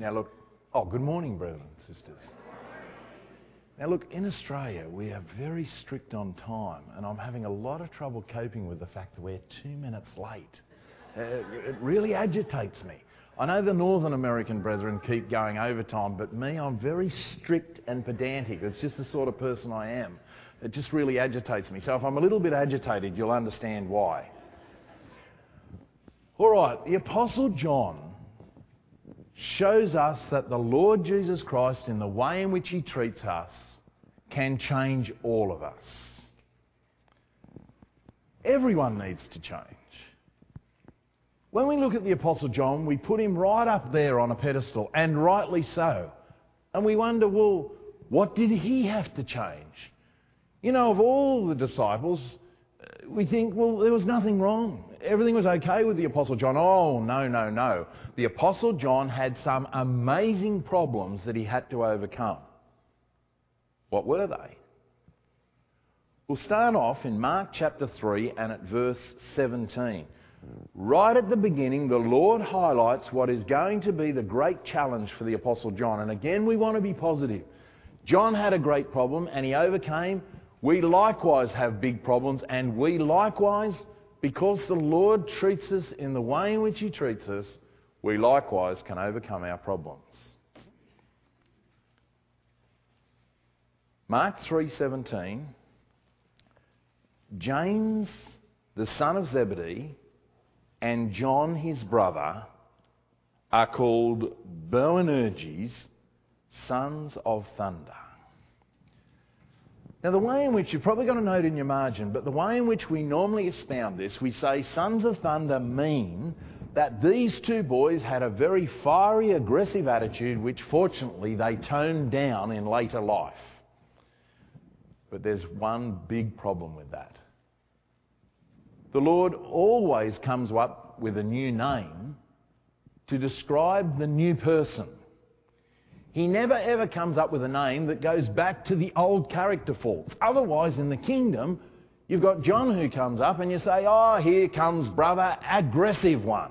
Now look, good morning, brothers and sisters. Now look, in Australia, we are very strict on time, and I'm having a lot of trouble coping with the fact that we're 2 minutes late. It really agitates me. I know the Northern American brethren keep going overtime, but me, I'm very strict and pedantic. It's just the sort of person I am. It just really agitates me. So if I'm a little bit agitated, you'll understand why. All right, the Apostle John shows us that the Lord Jesus Christ, in the way in which he treats us, can change all of us. Everyone needs to change. When we look at the Apostle John, we put him right up there on a pedestal, and rightly so. And we wonder, well, what did he have to change? You know, of all the disciples, we think, well, there was nothing wrong. Everything was okay with the Apostle John. Oh, no, no, no. The Apostle John had some amazing problems that he had to overcome. What were they? We'll start off in Mark chapter 3 and at verse 17. Right at the beginning, the Lord highlights what is going to be the great challenge for the Apostle John. And again, we want to be positive. John had a great problem and he overcame. We likewise have big problems, and we likewise, because the Lord treats us in the way in which he treats us, we likewise can overcome our problems. Mark 3:17, James, the son of Zebedee, and John, his brother, are called Boanerges, sons of thunder. Now, the way in which, you've probably got a note in your margin, but the way in which we normally expound this, we say sons of thunder mean that these two boys had a very fiery, aggressive attitude, which fortunately they toned down in later life. But there's one big problem with that. The Lord always comes up with a new name to describe the new person. He never ever comes up with a name that goes back to the old character faults. Otherwise, in the kingdom, you've got John who comes up and you say, here comes brother aggressive one.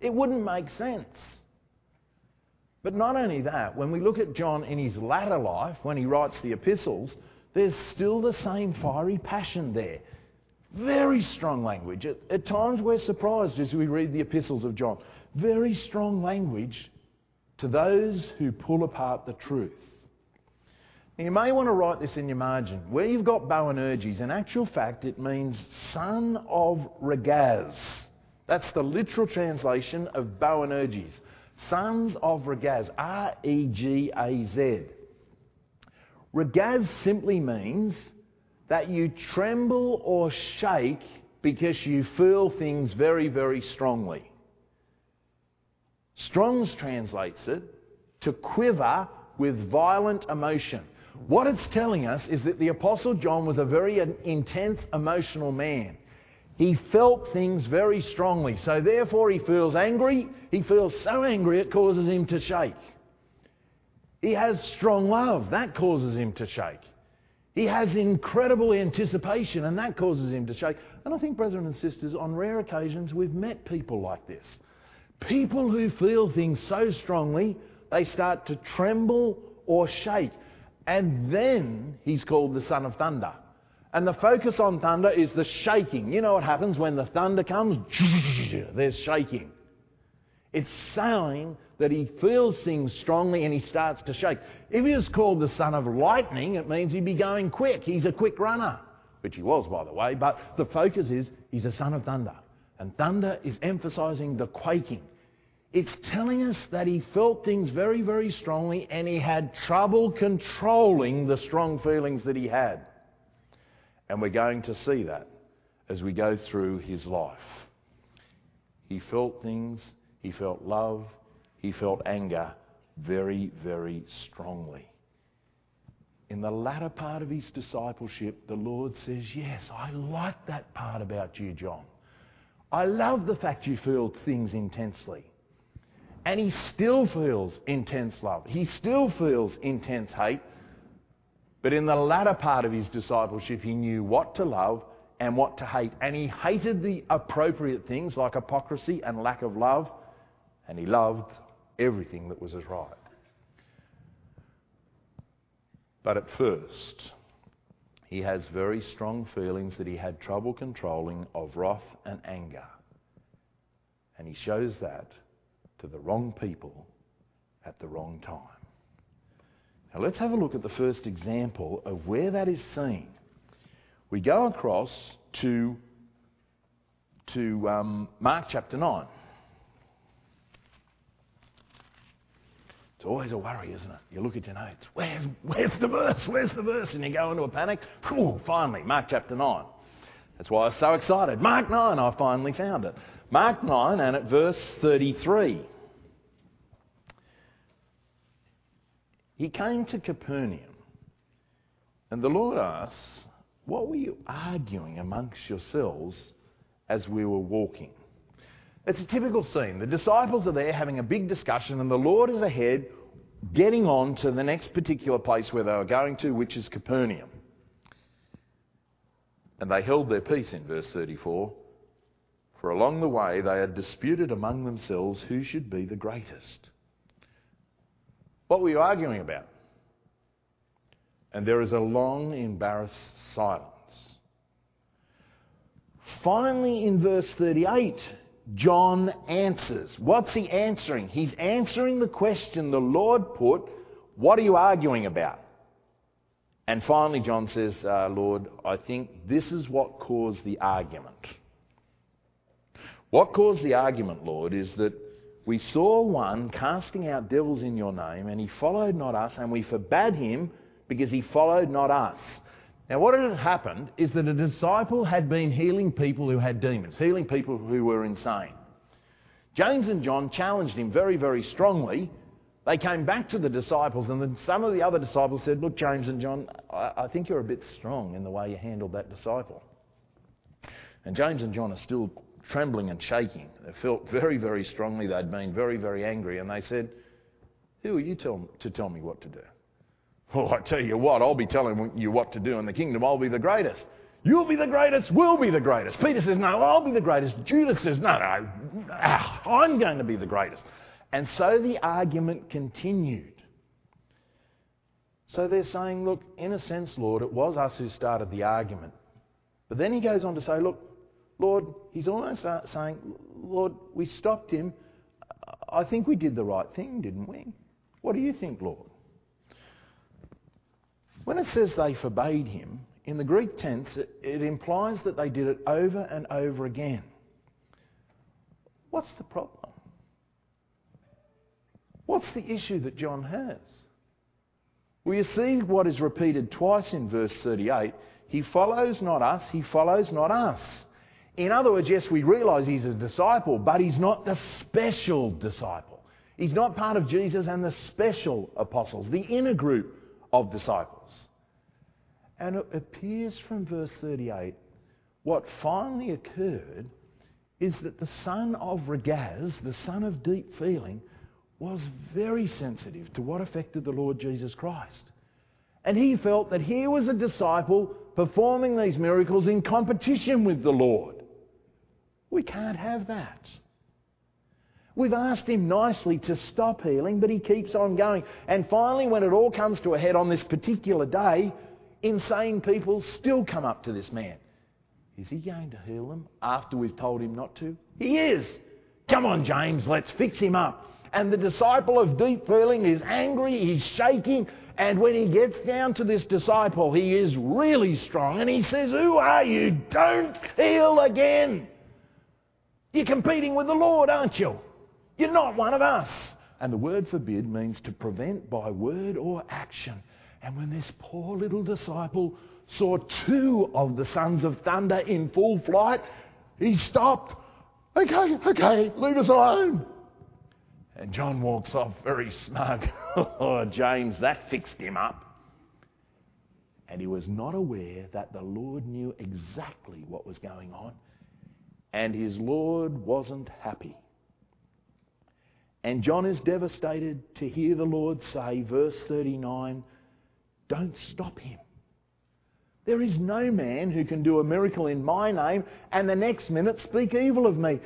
It wouldn't make sense. But not only that, when we look at John in his latter life, when he writes the epistles, there's still the same fiery passion there. Very strong language. At times we're surprised as we read the epistles of John. Very strong language to those who pull apart the truth. Now, you may want to write this in your margin. Where you've got Boanerges, in actual fact, it means son of Regaz. That's the literal translation of Boanerges. Sons of Regaz, R-E-G-A-Z. Regaz simply means that you tremble or shake because you feel things very, very strongly. Strong's translates it to quiver with violent emotion. What it's telling us is that the Apostle John was a very intense, emotional man. He felt things very strongly, so therefore he feels angry. He feels so angry it causes him to shake. He has strong love, that causes him to shake. He has incredible anticipation, and that causes him to shake. And I think, brethren and sisters, on rare occasions we've met people like this. People who feel things so strongly, they start to tremble or shake. And then he's called the son of thunder. And the focus on thunder is the shaking. You know what happens when the thunder comes? There's shaking. It's saying that he feels things strongly and he starts to shake. If he was called the son of lightning, it means he'd be going quick. He's a quick runner, which he was, by the way, but the focus is he's a son of thunder. And thunder is emphasising the quaking. It's telling us that he felt things very, very strongly and he had trouble controlling the strong feelings that he had. And we're going to see that as we go through his life. He felt things, he felt love, he felt anger very, very strongly. In the latter part of his discipleship, the Lord says, yes, I like that part about you, John. I love the fact you feel things intensely. And he still feels intense love. He still feels intense hate. But in the latter part of his discipleship, he knew what to love and what to hate. And he hated the appropriate things like hypocrisy and lack of love. And he loved everything that was his right. But at first, he has very strong feelings that he had trouble controlling of wrath and anger. And he shows that to the wrong people at the wrong time. Now let's have a look at the first example of where that is seen. We go across to Mark chapter 9. It's always a worry, isn't it? You look at your notes. Where's the verse? And you go into a panic. Ooh, finally, Mark chapter 9. That's why I was so excited. Mark 9, I finally found it. Mark 9 and at verse 33. He came to Capernaum, and the Lord asks, "What were you arguing amongst yourselves as we were walking?" It's a typical scene. The disciples are there having a big discussion, and the Lord is ahead, getting on to the next particular place where they were going to, which is Capernaum. And they held their peace in verse 34. For along the way they had disputed among themselves who should be the greatest. What were you arguing about? And there is a long, embarrassed silence. Finally, in verse 38, John answers. What's he answering? He's answering the question the Lord put, what are you arguing about? And finally, John says, Lord, I think this is what caused the argument. What caused the argument, Lord, is that we saw one casting out devils in your name, and he followed not us, and we forbade him because he followed not us. Now, what had happened is that a disciple had been healing people who had demons, healing people who were insane. James and John challenged him very, very strongly. They came back to the disciples, and then some of the other disciples said, look, James and John, I think you're a bit strong in the way you handled that disciple. And James and John are still trembling and shaking. They felt very, very strongly. They'd been very, very angry, and they said, who are you to tell me what to do? Well, I tell you what, I'll be telling you what to do in the kingdom. I'll be the greatest. You'll be the greatest. We'll be the greatest. Peter says, no, I'll be the greatest. Judas says, no, I'm going to be the greatest. And so the argument continued. So they're saying, look, in a sense, Lord, it was us who started the argument. But then he goes on to say, look, Lord, he's almost saying, Lord, we stopped him. I think we did the right thing, didn't we? What do you think, Lord? When it says they forbade him, in the Greek tense, it implies that they did it over and over again. What's the problem? What's the issue that John has? Well, you see what is repeated twice in verse 38. He follows not us, he follows not us. In other words, yes, we realise he's a disciple, but he's not the special disciple. He's not part of Jesus and the special apostles, the inner group of disciples. And it appears from verse 38, what finally occurred is that the son of Regaz, the son of deep feeling, was very sensitive to what affected the Lord Jesus Christ. And he felt that here was a disciple performing these miracles in competition with the Lord. We can't have that. We've asked him nicely to stop healing, but he keeps on going. And finally, when it all comes to a head on this particular day, insane people still come up to this man. Is he going to heal them after we've told him not to? He is. Come on, James, let's fix him up. And the disciple of deep feeling is angry, he's shaking, and when he gets down to this disciple, he is really strong, and he says, who are you? Don't heal again. You're competing with the Lord, aren't you? You're not one of us. And the word forbid means to prevent by word or action. And when this poor little disciple saw two of the sons of thunder in full flight, he stopped. Okay, leave us alone. And John walks off very smug. Oh, James, that fixed him up. And he was not aware that the Lord knew exactly what was going on. And his Lord wasn't happy. And John is devastated to hear the Lord say, verse 39, don't stop him. There is no man who can do a miracle in my name and the next minute speak evil of me.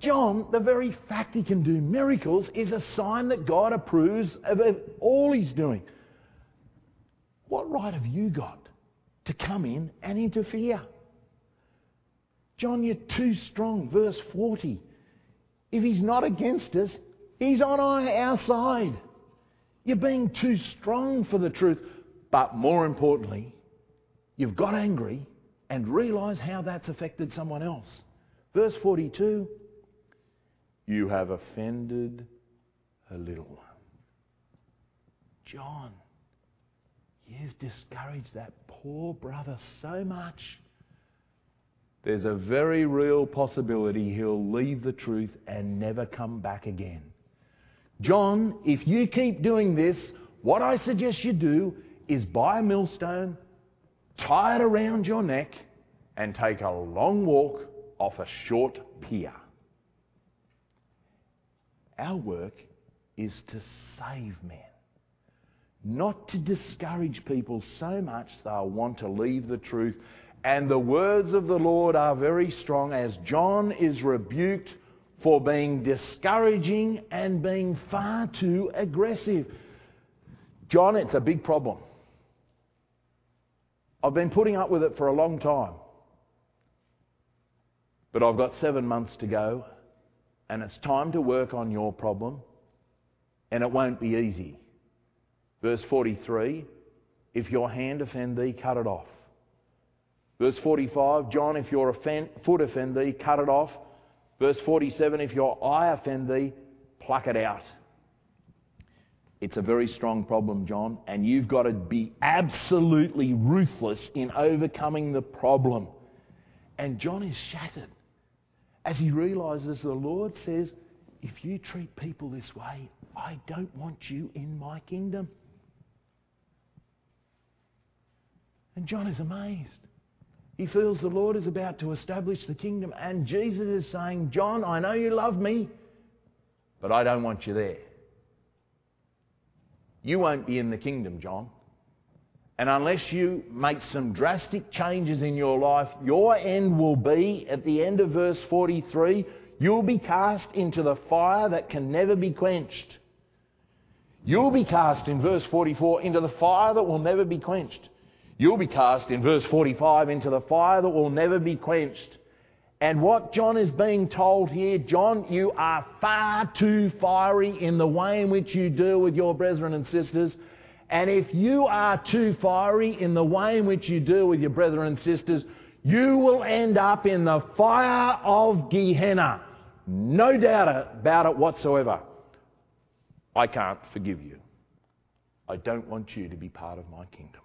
John, the very fact he can do miracles is a sign that God approves of all he's doing. What right have you got to come in and interfere? John, you're too strong, verse 40. If he's not against us, he's on our side. You're being too strong for the truth. But more importantly, you've got angry and realised how that's affected someone else. Verse 42, you have offended a little one. John, you've discouraged that poor brother so much. There's a very real possibility he'll leave the truth and never come back again. John, if you keep doing this, what I suggest you do is buy a millstone, tie it around your neck, and take a long walk off a short pier. Our work is to save men, not to discourage people so much they'll want to leave the truth. And the words of the Lord are very strong as John is rebuked for being discouraging and being far too aggressive. John, it's a big problem. I've been putting up with it for a long time. But I've got 7 months to go and it's time to work on your problem and it won't be easy. Verse 43, if your hand offend thee, cut it off. Verse 45, John, if your foot offend thee, cut it off. Verse 47, if your eye offend thee, pluck it out. It's a very strong problem, John, and you've got to be absolutely ruthless in overcoming the problem. And John is shattered as he realises the Lord says, if you treat people this way, I don't want you in my kingdom. And John is amazed. He feels the Lord is about to establish the kingdom and Jesus is saying, John, I know you love me, but I don't want you there. You won't be in the kingdom, John. And unless you make some drastic changes in your life, your end will be, at the end of verse 43, you'll be cast into the fire that can never be quenched. You'll be cast, in verse 44, into the fire that will never be quenched. You'll be cast, in verse 45, into the fire that will never be quenched. And what John is being told here, John, you are far too fiery in the way in which you deal with your brethren and sisters. And if you are too fiery in the way in which you deal with your brethren and sisters, you will end up in the fire of Gehenna. No doubt about it whatsoever. I can't forgive you. I don't want you to be part of my kingdom.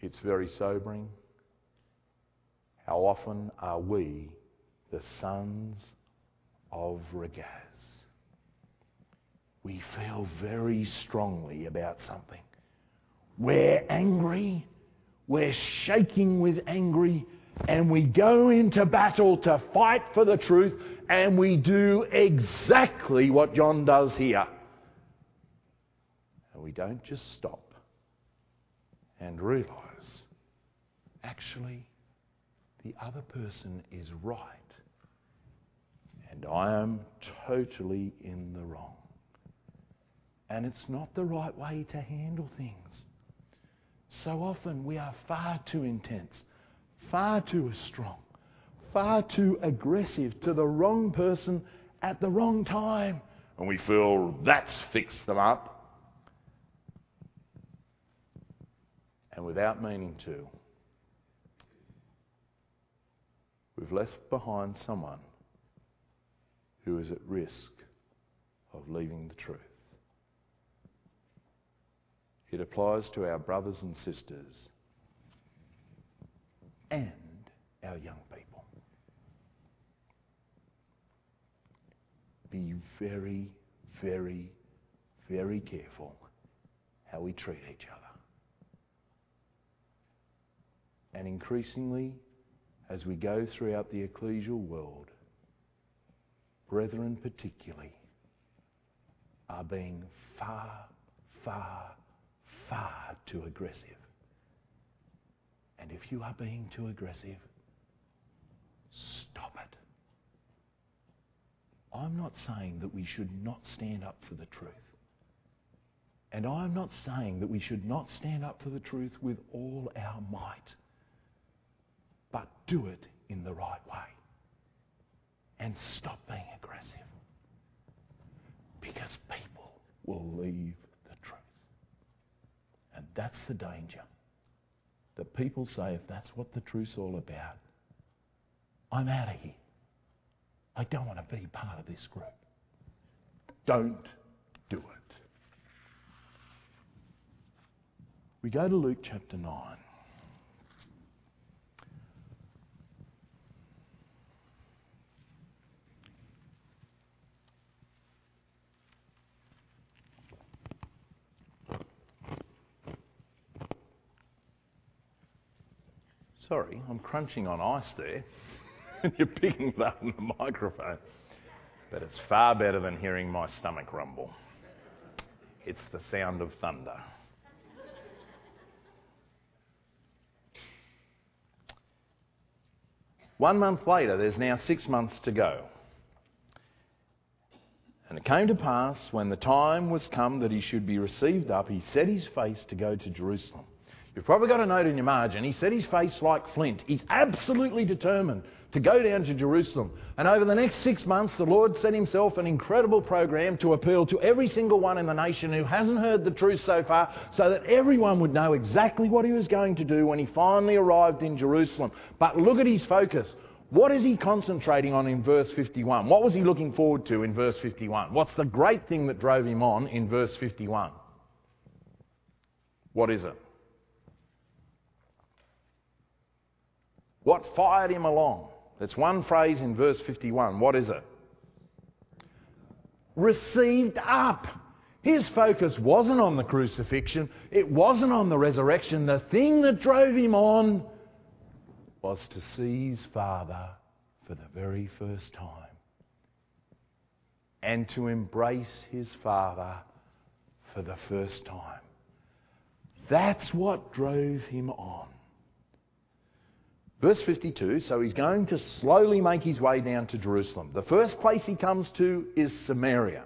It's very sobering. How often are we the sons of Regaz? We feel very strongly about something. We're angry, we're shaking with angry, and we go into battle to fight for the truth, and we do exactly what John does here. And we don't just stop and realise, actually, the other person is right, and I am totally in the wrong. And it's not the right way to handle things. So often we are far too intense, far too strong, far too aggressive to the wrong person at the wrong time. And we feel that's fixed them up. And without meaning to, we've left behind someone who is at risk of leaving the truth. It applies to our brothers and sisters and our young people. Be very, very, very careful how we treat each other. And increasingly, as we go throughout the ecclesial world, brethren particularly are being far too aggressive. And if you are being too aggressive, I'm not saying that we should not stand up for the truth. And I'm not saying that we should not stand up for the truth with all our might. But do it in the right way. And stop being aggressive. Because people will leave the truth. And that's the danger. That people say, if that's what the truth's all about, I'm out of here. I don't want to be part of this group. Don't do it. We go to Luke chapter 9. Sorry, I'm crunching on ice there. You're picking it up in the microphone. But it's far better than hearing my stomach rumble. It's the sound of thunder. One month later, there's now 6 months to go. And it came to pass, when the time was come that he should be received up, he set his face to go to Jerusalem. You've probably got a note in your margin. He set his face like flint. He's absolutely determined to go down to Jerusalem. And over the next 6 months, the Lord set himself an incredible program to appeal to every single one in the nation who hasn't heard the truth so far, so that everyone would know exactly what he was going to do when he finally arrived in Jerusalem. But look at his focus. What is he concentrating on in verse 51? What was he looking forward to in verse 51? What's the great thing that drove him on in verse 51? What is it? What fired him along? That's one phrase in verse 51. What is it? Received up. His focus wasn't on the crucifixion. It wasn't on the resurrection. The thing that drove him on was to see his Father for the very first time and to embrace his Father for the first time. That's what drove him on. Verse 52, so he's going to slowly make his way down to Jerusalem. The first place he comes to is Samaria.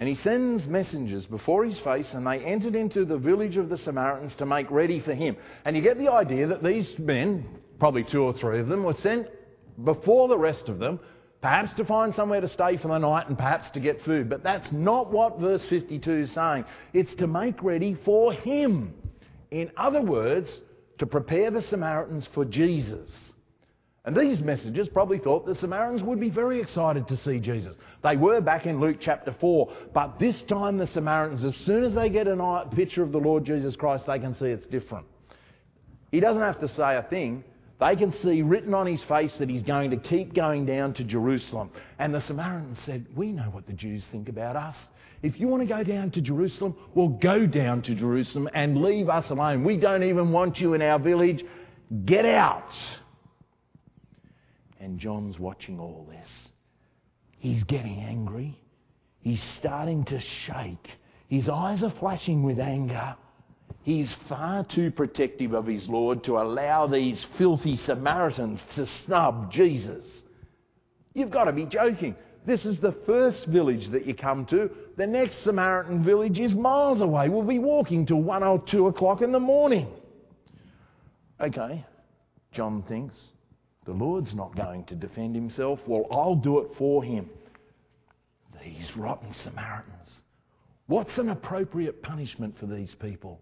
And he sends messengers before his face, and they entered into the village of the Samaritans to make ready for him. And you get the idea that these men, probably 2 or 3 of them, were sent before the rest of them, perhaps to find somewhere to stay for the night and perhaps to get food. But that's not what verse 52 is saying. It's to make ready for him. In other words, to prepare the Samaritans for Jesus. And these messengers probably thought the Samaritans would be very excited to see Jesus. They were back in Luke chapter 4, but this time the Samaritans, as soon as they get a picture of the Lord Jesus Christ, they can see it's different. He doesn't have to say a thing. They can see written on his face that he's going to keep going down to Jerusalem. And the Samaritans said, we know what the Jews think about us. If you want to go down to Jerusalem, well, go down to Jerusalem and leave us alone. We don't even want you in our village. Get out. And John's watching all this. He's getting angry. He's starting to shake. His eyes are flashing with anger. He's far too protective of his Lord to allow these filthy Samaritans to snub Jesus. You've got to be joking. This is the first village that you come to. The next Samaritan village is miles away. We'll be walking till 1 or 2 o'clock in the morning. Okay, John thinks, the Lord's not going to defend himself. Well, I'll do it for him. These rotten Samaritans. What's an appropriate punishment for these people?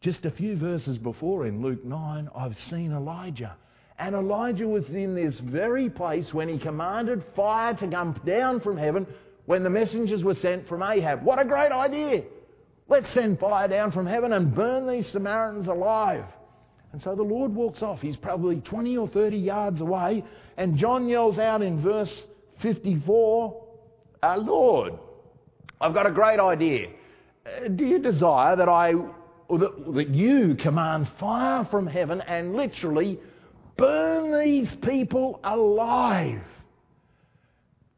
Just a few verses before in Luke 9, I've seen Elijah. And Elijah was in this very place when he commanded fire to come down from heaven when the messengers were sent from Ahab. What a great idea! Let's send fire down from heaven and burn these Samaritans alive. And so the Lord walks off. He's probably 20 or 30 yards away. And John yells out in verse 54, Our Lord, I've got a great idea. Do you desire that you command fire from heaven and literally burn these people alive?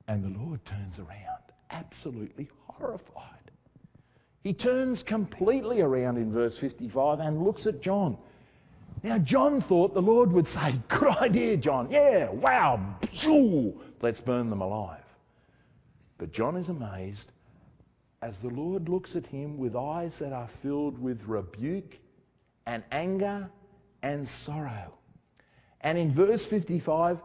And the Lord turns around, absolutely horrified. He turns completely around in verse 55 and looks at John. Now, John thought the Lord would say, good idea, John. Yeah, wow, let's burn them alive. But John is amazed as the Lord looks at him with eyes that are filled with rebuke and anger and sorrow. And in verse 55,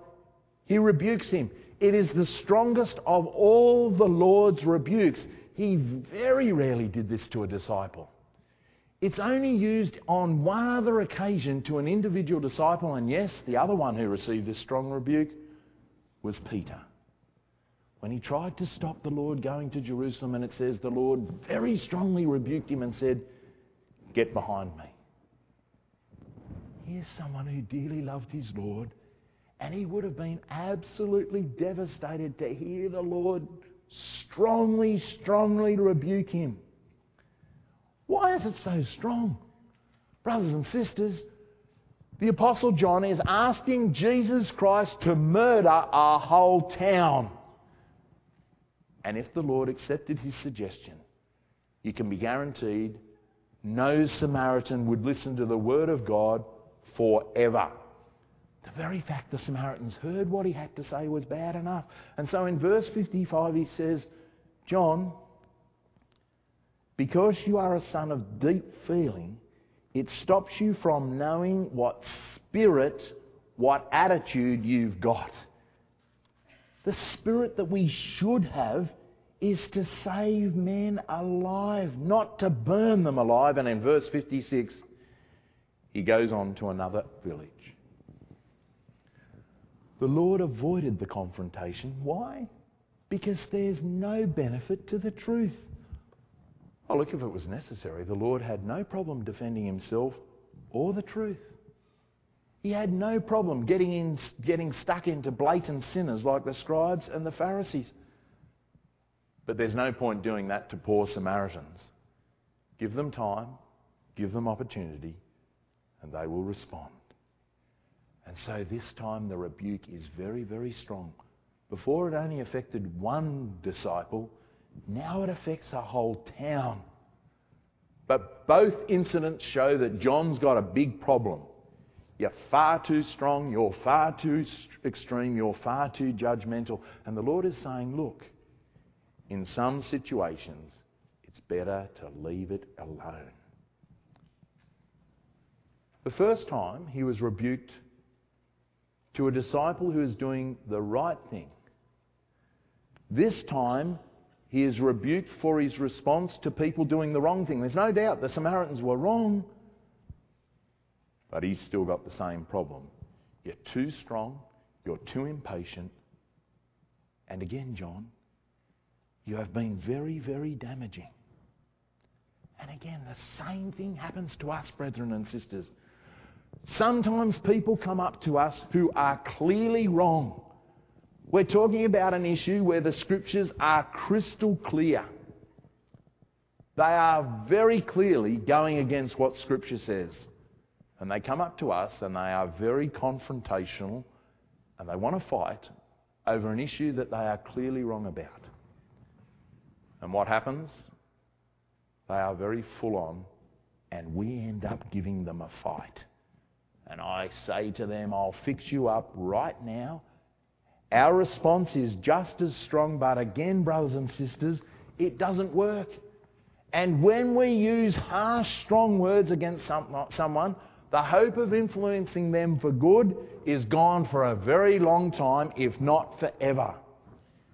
he rebukes him. It is the strongest of all the Lord's rebukes. He very rarely did this to a disciple. It's only used on one other occasion to an individual disciple, and yes, the other one who received this strong rebuke was Peter. When he tried to stop the Lord going to Jerusalem, and it says the Lord very strongly rebuked him and said, "Get behind me." Here's someone who dearly loved his Lord, and he would have been absolutely devastated to hear the Lord strongly, strongly rebuke him. Why is it so strong? Brothers and sisters, the Apostle John is asking Jesus Christ to murder our whole town. And if the Lord accepted his suggestion, you can be guaranteed no Samaritan would listen to the word of God forever. The very fact the Samaritans heard what he had to say was bad enough. And so in verse 55 he says, John, because you are a son of deep feeling, it stops you from knowing what spirit, what attitude you've got. The spirit that we should have is to save men alive, not to burn them alive. And in verse 56, he goes on to another village. The Lord avoided the confrontation. Why? Because there's no benefit to the truth. Oh, look, if it was necessary, the Lord had no problem defending himself or the truth. He had no problem getting stuck into blatant sinners like the scribes and the Pharisees. But there's no point doing that to poor Samaritans. Give them time, give them opportunity, and they will respond. And so this time the rebuke is very, very strong. Before it only affected one disciple, now it affects a whole town. But both incidents show that John's got a big problem. You're far too strong, you're far too extreme, you're far too judgmental. And the Lord is saying, look, in some situations, it's better to leave it alone. The first time he was rebuked to a disciple who is doing the right thing. This time, he is rebuked for his response to people doing the wrong thing. There's no doubt the Samaritans were wrong, but he's still got the same problem. You're too strong, you're too impatient, and again, John, you have been very, very damaging. And again, the same thing happens to us, brethren and sisters. Sometimes people come up to us who are clearly wrong. We're talking about an issue where the scriptures are crystal clear. They are very clearly going against what scripture says. And they come up to us and they are very confrontational and they want to fight over an issue that they are clearly wrong about. And what happens? They are very full on and we end up giving them a fight. And I say to them, I'll fix you up right now. Our response is just as strong, but again, brothers and sisters, it doesn't work. And when we use harsh, strong words against someone, the hope of influencing them for good is gone for a very long time, if not forever.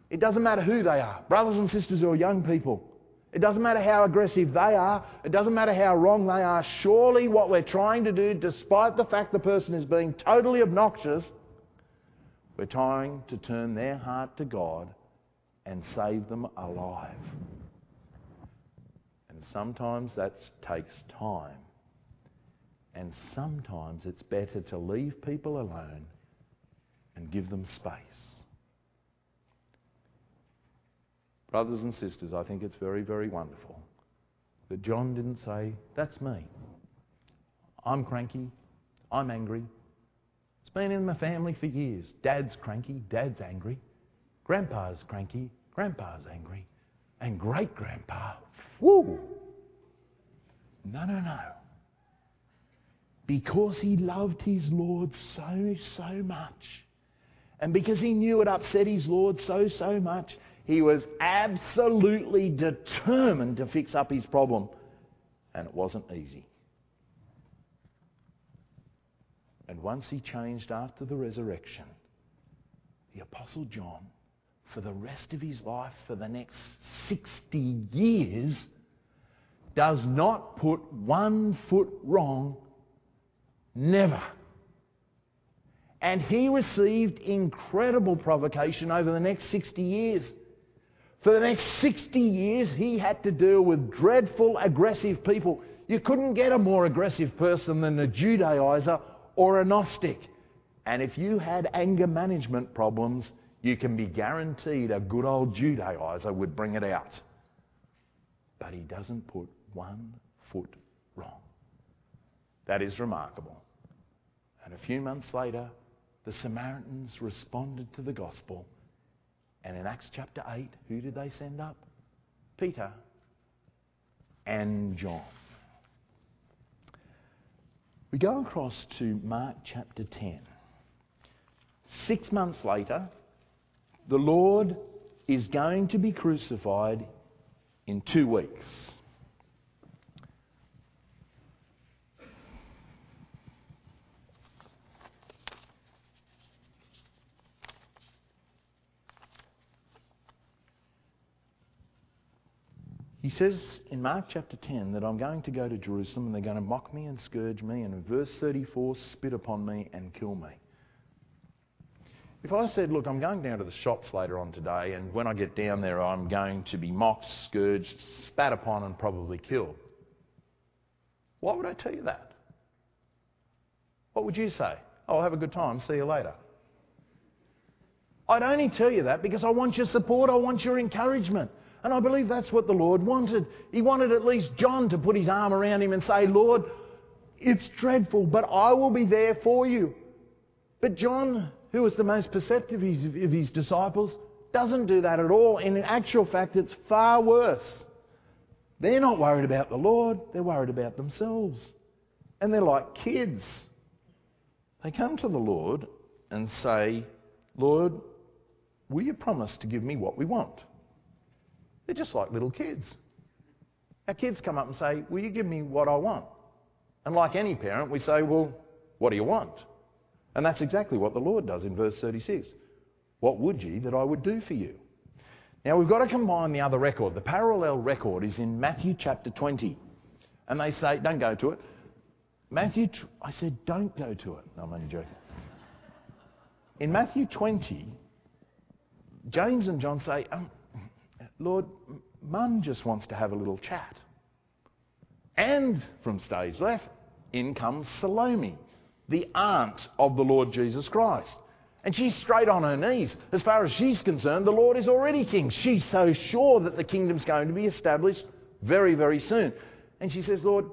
It doesn't matter who they are, brothers and sisters or young people. It doesn't matter how aggressive they are. It doesn't matter how wrong they are. Surely what we're trying to do, despite the fact the person is being totally obnoxious, we're trying to turn their heart to God and save them alive. And sometimes that takes time. And sometimes it's better to leave people alone and give them space. Brothers and sisters, I think it's very, very wonderful that John didn't say, that's me. I'm cranky, I'm angry. It's been in my family for years. Dad's cranky, Dad's angry. Grandpa's cranky, Grandpa's angry. And great-grandpa, woo! No. because he loved his Lord so much, and because he knew it upset his Lord so much, he was absolutely determined to fix up his problem. And it wasn't easy. And once he changed after the resurrection, the Apostle John, for the rest of his life, for the next 60 years, does not put one foot wrong, never. And he received incredible provocation over the next 60 years. For the next 60 years, he had to deal with dreadful, aggressive people. You couldn't get a more aggressive person than a Judaizer or a Gnostic. And if you had anger management problems, you can be guaranteed a good old Judaizer would bring it out. But he doesn't put one foot wrong. That is remarkable. And a few months later, the Samaritans responded to the gospel. And in Acts chapter 8, who did they send up? Peter and John. We go across to Mark chapter 10. 6 months later, the Lord is going to be crucified in 2 weeks. He says in Mark chapter 10 that I'm going to go to Jerusalem and they're going to mock me and scourge me and in verse 34 spit upon me and kill me. If I said, look, I'm going down to the shops later on today and when I get down there I'm going to be mocked, scourged, spat upon and probably killed. Why would I tell you that? What would you say? Oh, have a good time, see you later. I'd only tell you that because I want your support, I want your encouragement. And I believe that's what the Lord wanted. He wanted at least John to put his arm around him and say, Lord, it's dreadful, but I will be there for you. But John, who was the most perceptive of his disciples, doesn't do that at all. In actual fact, it's far worse. They're not worried about the Lord, they're worried about themselves. And they're like kids. They come to the Lord and say, Lord, will you promise to give me what we want? They're just like little kids. Our kids come up and say, will you give me what I want? And like any parent, we say, well, what do you want? And that's exactly what the Lord does in verse 36. What would ye that I would do for you? Now, we've got to combine the other record. The parallel record is in Matthew chapter 20. And they say, don't go to it. I said, don't go to it. No, I'm only joking. In Matthew 20, James and John say, Lord, Mum just wants to have a little chat. And from stage left, in comes Salome, the aunt of the Lord Jesus Christ. And she's straight on her knees. As far as she's concerned, the Lord is already king. She's so sure that the kingdom's going to be established very, very soon. And she says, Lord,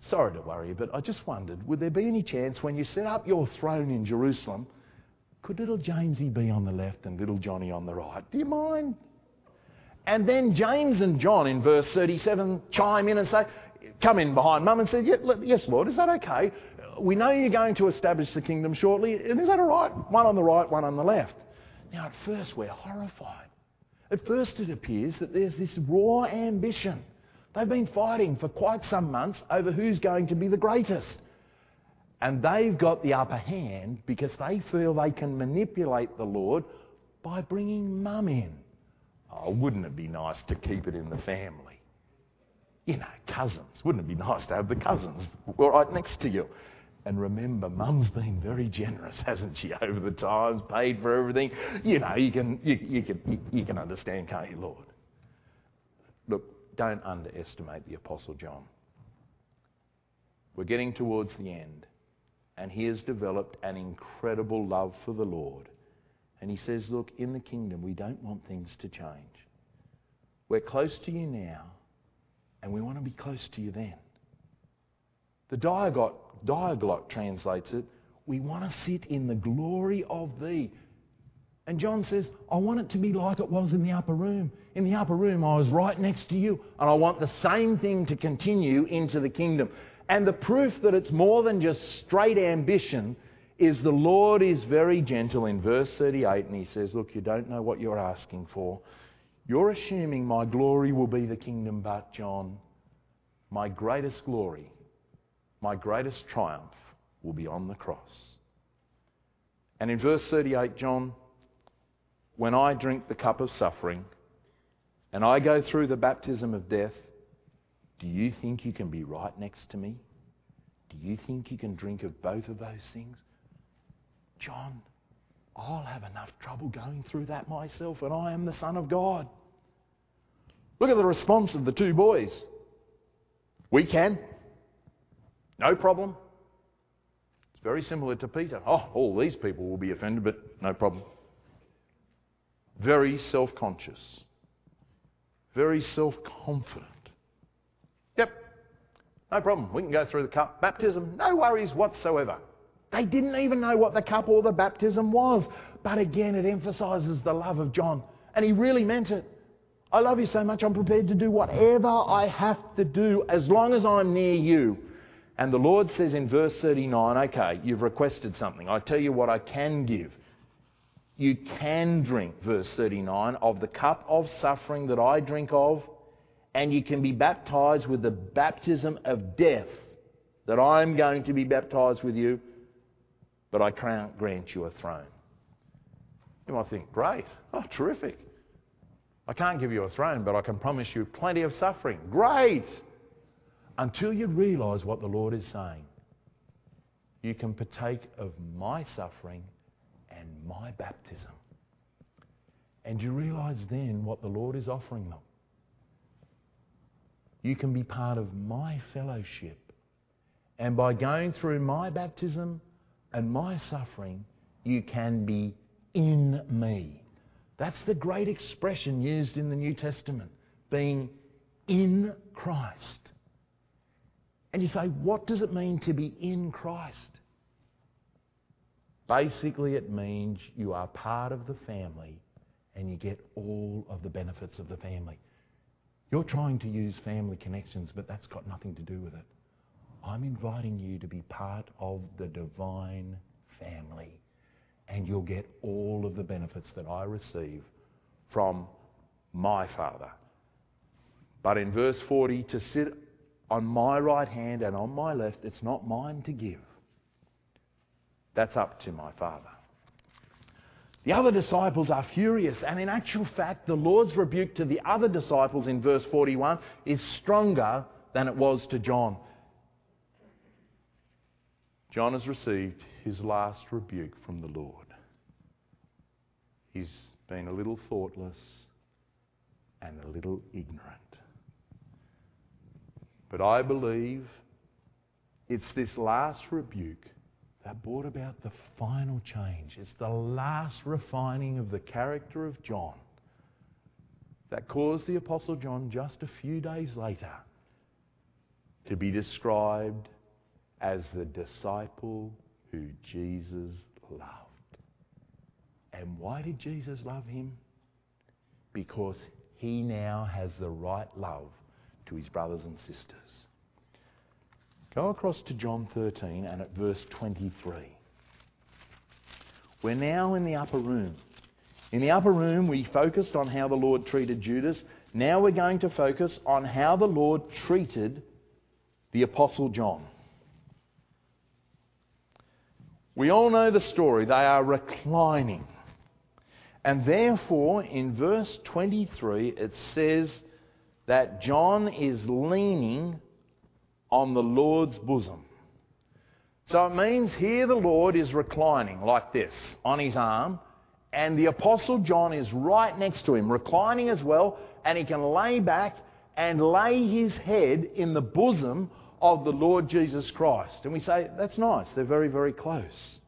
sorry to worry you, but I just wondered, would there be any chance when you set up your throne in Jerusalem, could little Jamesy be on the left and little Johnny on the right? Do you mind? And then James and John in verse 37 chime in and say, come in behind Mum and say, yes, Lord, is that okay? We know you're going to establish the kingdom shortly, and is that all right? One on the right, one on the left. Now, at first, we're horrified. At first, it appears that there's this raw ambition. They've been fighting for quite some months over who's going to be the greatest. And they've got the upper hand because they feel they can manipulate the Lord by bringing Mum in. Oh, wouldn't it be nice to keep it in the family? You know, cousins. Wouldn't it be nice to have the cousins right next to you? And remember, Mum's been very generous, hasn't she, over the times, paid for everything. You know, you can understand, can't you, Lord? Look, don't underestimate the Apostle John. We're getting towards the end, and he has developed an incredible love for the Lord. And he says, look, in the kingdom, we don't want things to change. We're close to you now, and we want to be close to you then. The Diaglot translates it, we want to sit in the glory of thee. And John says, I want it to be like it was in the upper room. In the upper room, I was right next to you, and I want the same thing to continue into the kingdom. And the proof that it's more than just straight ambition is the Lord is very gentle in verse 38, and he says, look, you don't know what you're asking for. You're assuming my glory will be the kingdom, but John, my greatest glory, my greatest triumph will be on the cross. And in verse 38, John, when I drink the cup of suffering and I go through the baptism of death, do you think you can be right next to me? Do you think you can drink of both of those things? John, I'll have enough trouble going through that myself, and I am the Son of God. Look at the response of the two boys. We can. No problem. It's very similar to Peter. Oh, all these people will be offended, but no problem. Very self-conscious. Very self-confident. Yep, no problem. We can go through the cup. Baptism, no worries whatsoever. They didn't even know what the cup or the baptism was. But again, it emphasises the love of John. And he really meant it. I love you so much, I'm prepared to do whatever I have to do as long as I'm near you. And the Lord says in verse 39, okay, you've requested something. I tell you what I can give. You can drink, verse 39, of the cup of suffering that I drink of, and you can be baptised with the baptism of death that I'm going to be baptised with you, but I can't grant you a throne. You might think, great, oh, terrific. I can't give you a throne, but I can promise you plenty of suffering. Great! Until you realise what the Lord is saying. You can partake of my suffering and my baptism. And you realise then what the Lord is offering them. You can be part of my fellowship. And by going through my baptism and my suffering, you can be in me. That's the great expression used in the New Testament, being in Christ. And you say, what does it mean to be in Christ? Basically, it means you are part of the family and you get all of the benefits of the family. You're trying to use family connections, but that's got nothing to do with it. I'm inviting you to be part of the divine family, and you'll get all of the benefits that I receive from my Father. But in verse 40, to sit on my right hand and on my left, it's not mine to give. That's up to my Father. The other disciples are furious, and in actual fact, the Lord's rebuke to the other disciples in verse 41 is stronger than it was to John. John has received his last rebuke from the Lord. He's been a little thoughtless and a little ignorant. But I believe it's this last rebuke that brought about the final change. It's the last refining of the character of John that caused the Apostle John just a few days later to be described as the disciple who Jesus loved. And why did Jesus love him? Because he now has the right love to his brothers and sisters. Go across to John 13 and at verse 23. We're now in the upper room. In the upper room, we focused on how the Lord treated Judas. Now we're going to focus on how the Lord treated the Apostle John. We all know the story. They are reclining. And therefore, in verse 23, it says that John is leaning on the Lord's bosom. So it means here the Lord is reclining like this on his arm, and the Apostle John is right next to him, reclining as well, and he can lay back and lay his head in the bosom of the Lord Jesus Christ. And we say, that's nice, they're very, very close.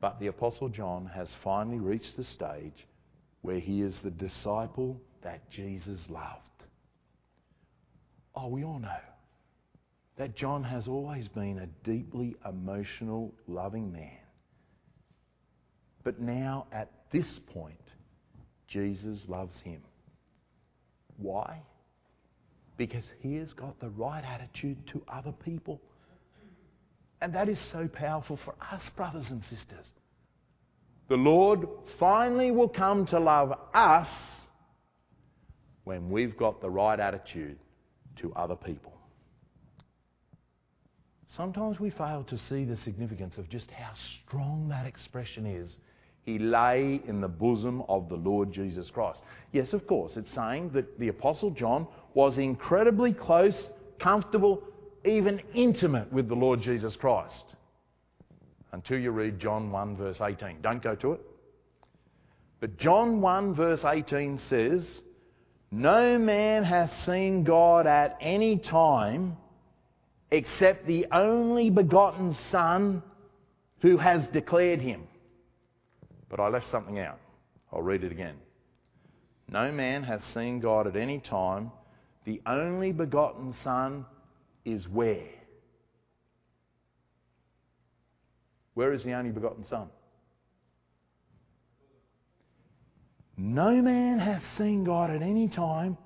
But the Apostle John has finally reached the stage where he is the disciple that Jesus loved. Oh, we all know that John has always been a deeply emotional, loving man. But now, at this point, Jesus loves him. Why? because he has got the right attitude to other people. And that is so powerful for us, brothers and sisters. The Lord finally will come to love us when we've got the right attitude to other people. Sometimes we fail to see the significance of just how strong that expression is. He lay in the bosom of the Lord Jesus Christ. Yes, of course, it's saying that the Apostle John was incredibly close, comfortable, even intimate with the Lord Jesus Christ. Until you read John 1 verse 18. Don't go to it. But John 1 verse 18 says, "No man hath seen God at any time except the only begotten Son who has declared him." But I left something out. I'll read it again. "No man hath seen God at any time. The only begotten Son is" where? Where is the only begotten Son? No man hath seen God at any time.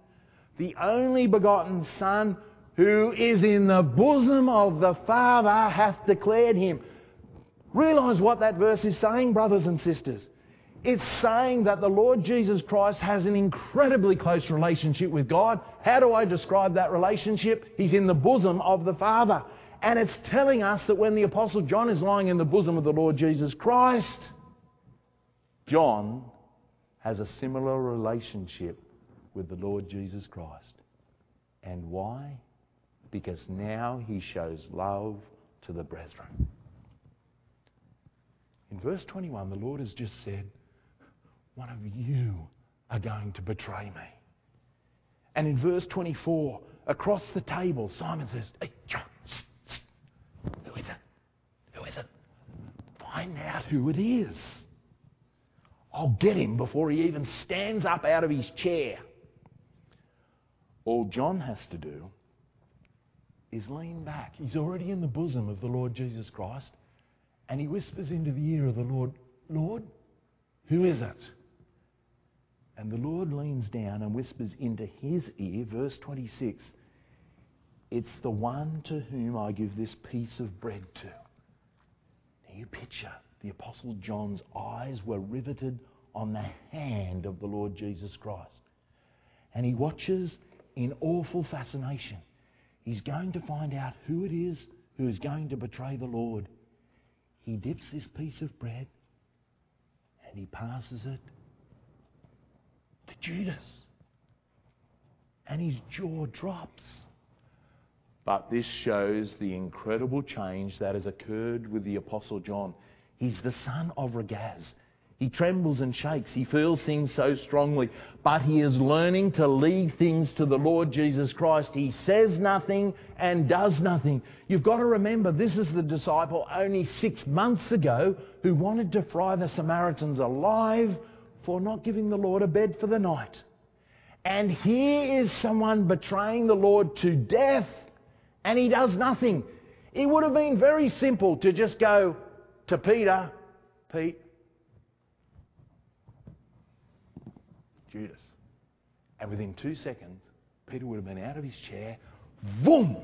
The only begotten Son who is in the bosom of the Father hath declared him. Realise what that verse is saying, brothers and sisters. It's saying that the Lord Jesus Christ has an incredibly close relationship with God. How do I describe that relationship? He's in the bosom of the Father. And it's telling us that when the Apostle John is lying in the bosom of the Lord Jesus Christ, John has a similar relationship with the Lord Jesus Christ. And why? Because now he shows love to the brethren. In verse 21, the Lord has just said, "One of you are going to betray me." And in verse 24, across the table, Simon says, "Hey, John, who is it? Who is it? Find out who it is. I'll get him before he even stands up out of his chair." All John has to do is lean back. He's already in the bosom of the Lord Jesus Christ, and he whispers into the ear of the Lord, "Lord, who is it?" And the Lord leans down and whispers into his ear, verse 26, "It's the one to whom I give this piece of bread to." Now you picture the Apostle John's eyes were riveted on the hand of the Lord Jesus Christ. And he watches in awful fascination. He's going to find out who it is who is going to betray the Lord. He dips this piece of bread and he passes it to Judas. And his jaw drops. But this shows the incredible change that has occurred with the Apostle John. He's the son of Regaz. He trembles and shakes. He feels things so strongly. But he is learning to leave things to the Lord Jesus Christ. He says nothing and does nothing. You've got to remember, this is the disciple only 6 months ago who wanted to fry the Samaritans alive for not giving the Lord a bed for the night. And here is someone betraying the Lord to death, and he does nothing. It would have been very simple to just go to Peter, "Pete, Judas." And within 2 seconds, Peter would have been out of his chair. Boom!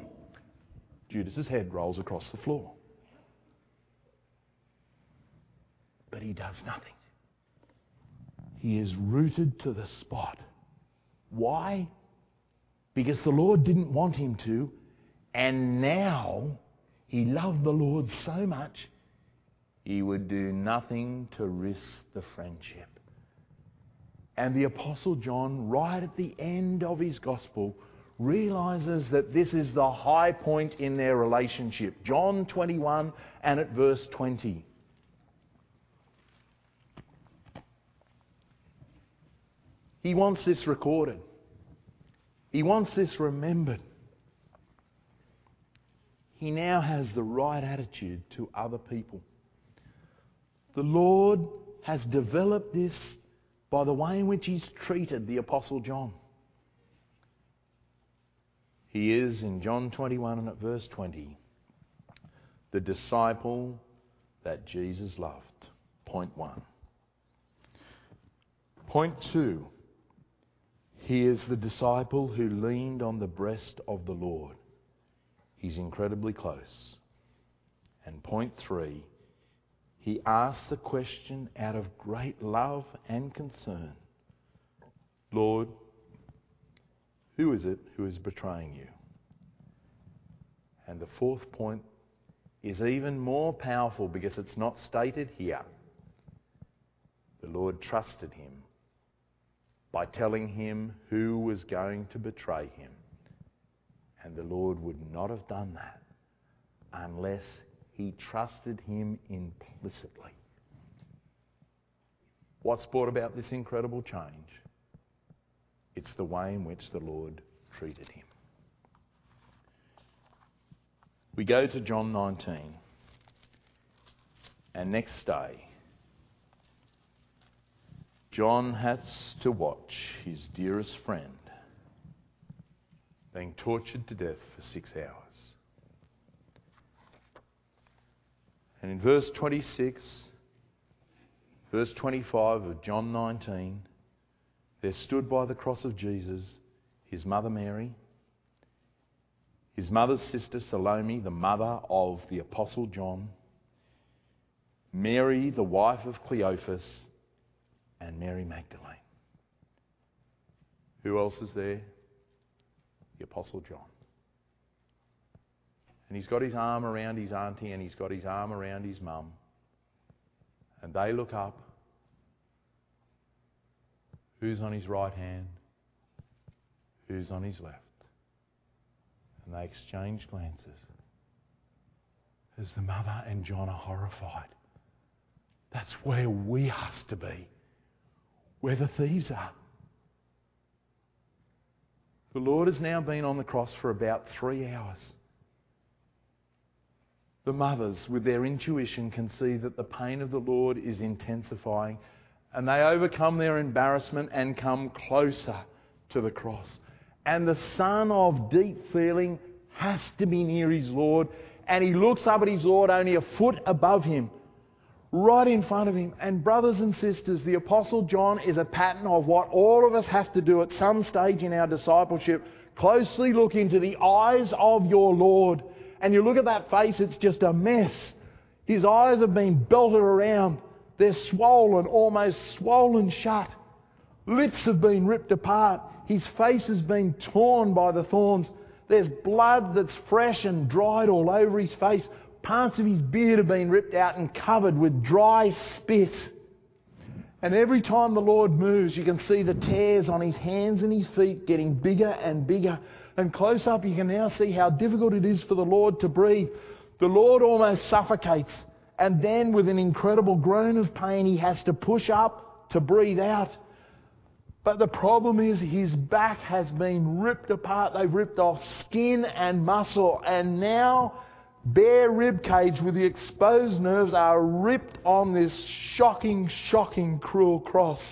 Judas's head rolls across the floor. But he does nothing. He is rooted to the spot. Why? Because the Lord didn't want him to, and now he loved the Lord so much, he would do nothing to risk the friendship. And the Apostle John, right at the end of his gospel, realises that this is the high point in their relationship. John 21 and at verse 20. He wants this recorded. He wants this remembered. He now has the right attitude to other people. The Lord has developed this by the way in which he's treated the Apostle John. He is, in John 21 and at verse 20, the disciple that Jesus loved. Point 1. Point 2, He is the disciple who leaned on the breast of the Lord. He's incredibly close. And point three, he asked the question out of great love and concern. Lord, who is it who is betraying you? And the fourth point is even more powerful because it's not stated here. The Lord trusted him by telling him who was going to betray him. And the Lord would not have done that unless he trusted him implicitly. What's brought about this incredible change? It's the way in which the Lord treated him. We go to John 19. And next day, John has to watch his dearest friend being tortured to death for 6 hours. And in verse 26, verse 25 of John 19, there stood by the cross of Jesus his mother Mary, his mother's sister Salome, the mother of the Apostle John, Mary, the wife of Cleophas, and Mary Magdalene. Who else is there? The Apostle John. And he's got his arm around his auntie and he's got his arm around his mum. And they look up. Who's on his right hand? Who's on his left? And they exchange glances as the mother and John are horrified. That's where we has to be, where the thieves are. The Lord has now been on the cross for about 3 hours. The mothers, with their intuition, can see that the pain of the Lord is intensifying, and they overcome their embarrassment and come closer to the cross. And the son of deep feeling has to be near his Lord, and he looks up at his Lord only a foot above him, right in front of him. And brothers and sisters, the Apostle John is a pattern of what all of us have to do at some stage in our discipleship. Closely look into the eyes of your Lord. And you look at that face, it's just a mess. His eyes have been belted around. They're swollen, almost swollen shut. Lips have been ripped apart. His face has been torn by the thorns. There's blood that's fresh and dried all over his face. Parts of his beard have been ripped out and covered with dry spit. And every time the Lord moves, you can see the tears on his hands and his feet getting bigger and bigger. And close up, you can now see how difficult it is for the Lord to breathe. The Lord almost suffocates. And then with an incredible groan of pain, he has to push up to breathe out. But the problem is his back has been ripped apart. They've ripped off skin and muscle. And now bare rib cage with the exposed nerves are ripped on this shocking, shocking, cruel cross.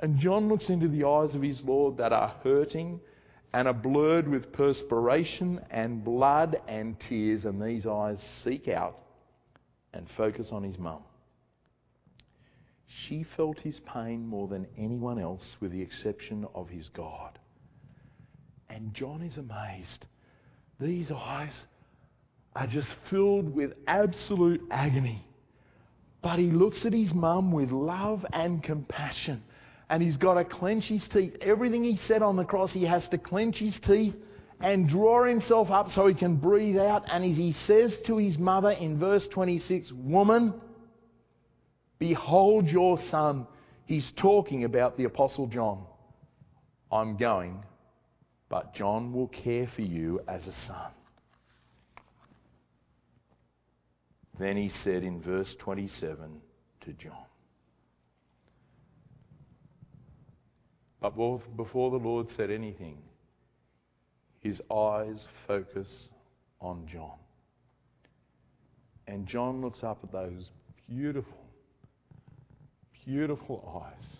And John looks into the eyes of his Lord that are hurting and are blurred with perspiration and blood and tears, and these eyes seek out and focus on his mum. She felt his pain more than anyone else, with the exception of his God. And John is amazed. These eyes are just filled with absolute agony. But he looks at his mum with love and compassion, and he's got to clench his teeth. Everything he said on the cross, he has to clench his teeth and draw himself up so he can breathe out. And as he says to his mother in verse 26, "Woman, behold your son." He's talking about the Apostle John. "I'm going, but John will care for you as a son." Then he said in verse 27 to John. But before the Lord said anything, his eyes focus on John. And John looks up at those beautiful, beautiful eyes.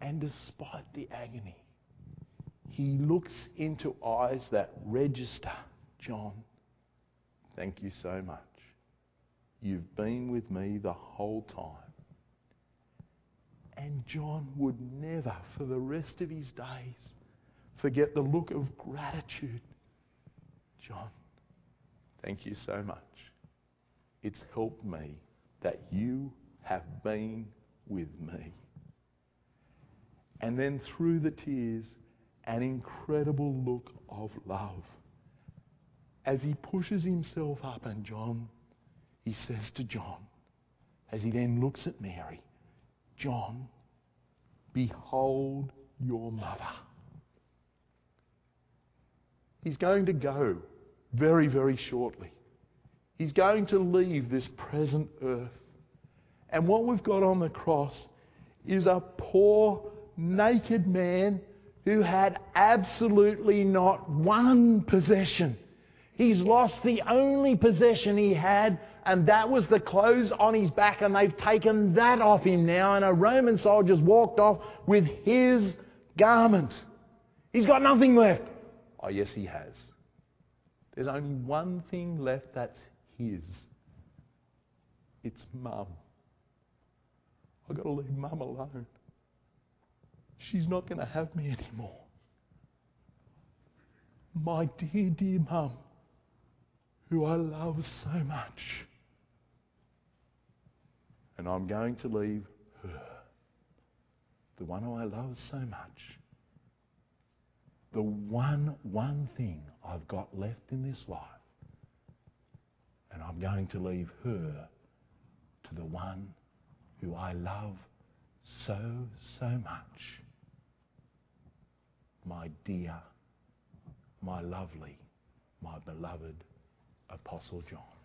And despite the agony, he looks into eyes that register, "John, thank you so much. You've been with me the whole time. And John would never, for the rest of his days, forget the look of gratitude. John, thank you so much. It's helped me that you have been with me. And then through the tears, an incredible look of love. As he pushes himself up, and John, he says to John, as he then looks at Mary, John, behold your mother. He's going to go very, very shortly. He's going to leave this present earth. And what we've got on the cross is a poor, naked man who had absolutely not one possession. He's lost the only possession he had, and that was the clothes on his back, and they've taken that off him now, and a Roman soldier's walked off with his garment. He's got nothing left. Oh, yes, he has. There's only one thing left that's his. It's Mum. I've got to leave Mum alone. She's not going to have me anymore. My dear, dear Mum, who I love so much. And I'm going to leave her, the one who I love so much, the one thing I've got left in this life, and I'm going to leave her to the one who I love so, so much. My dear, my lovely, my beloved Apostle John.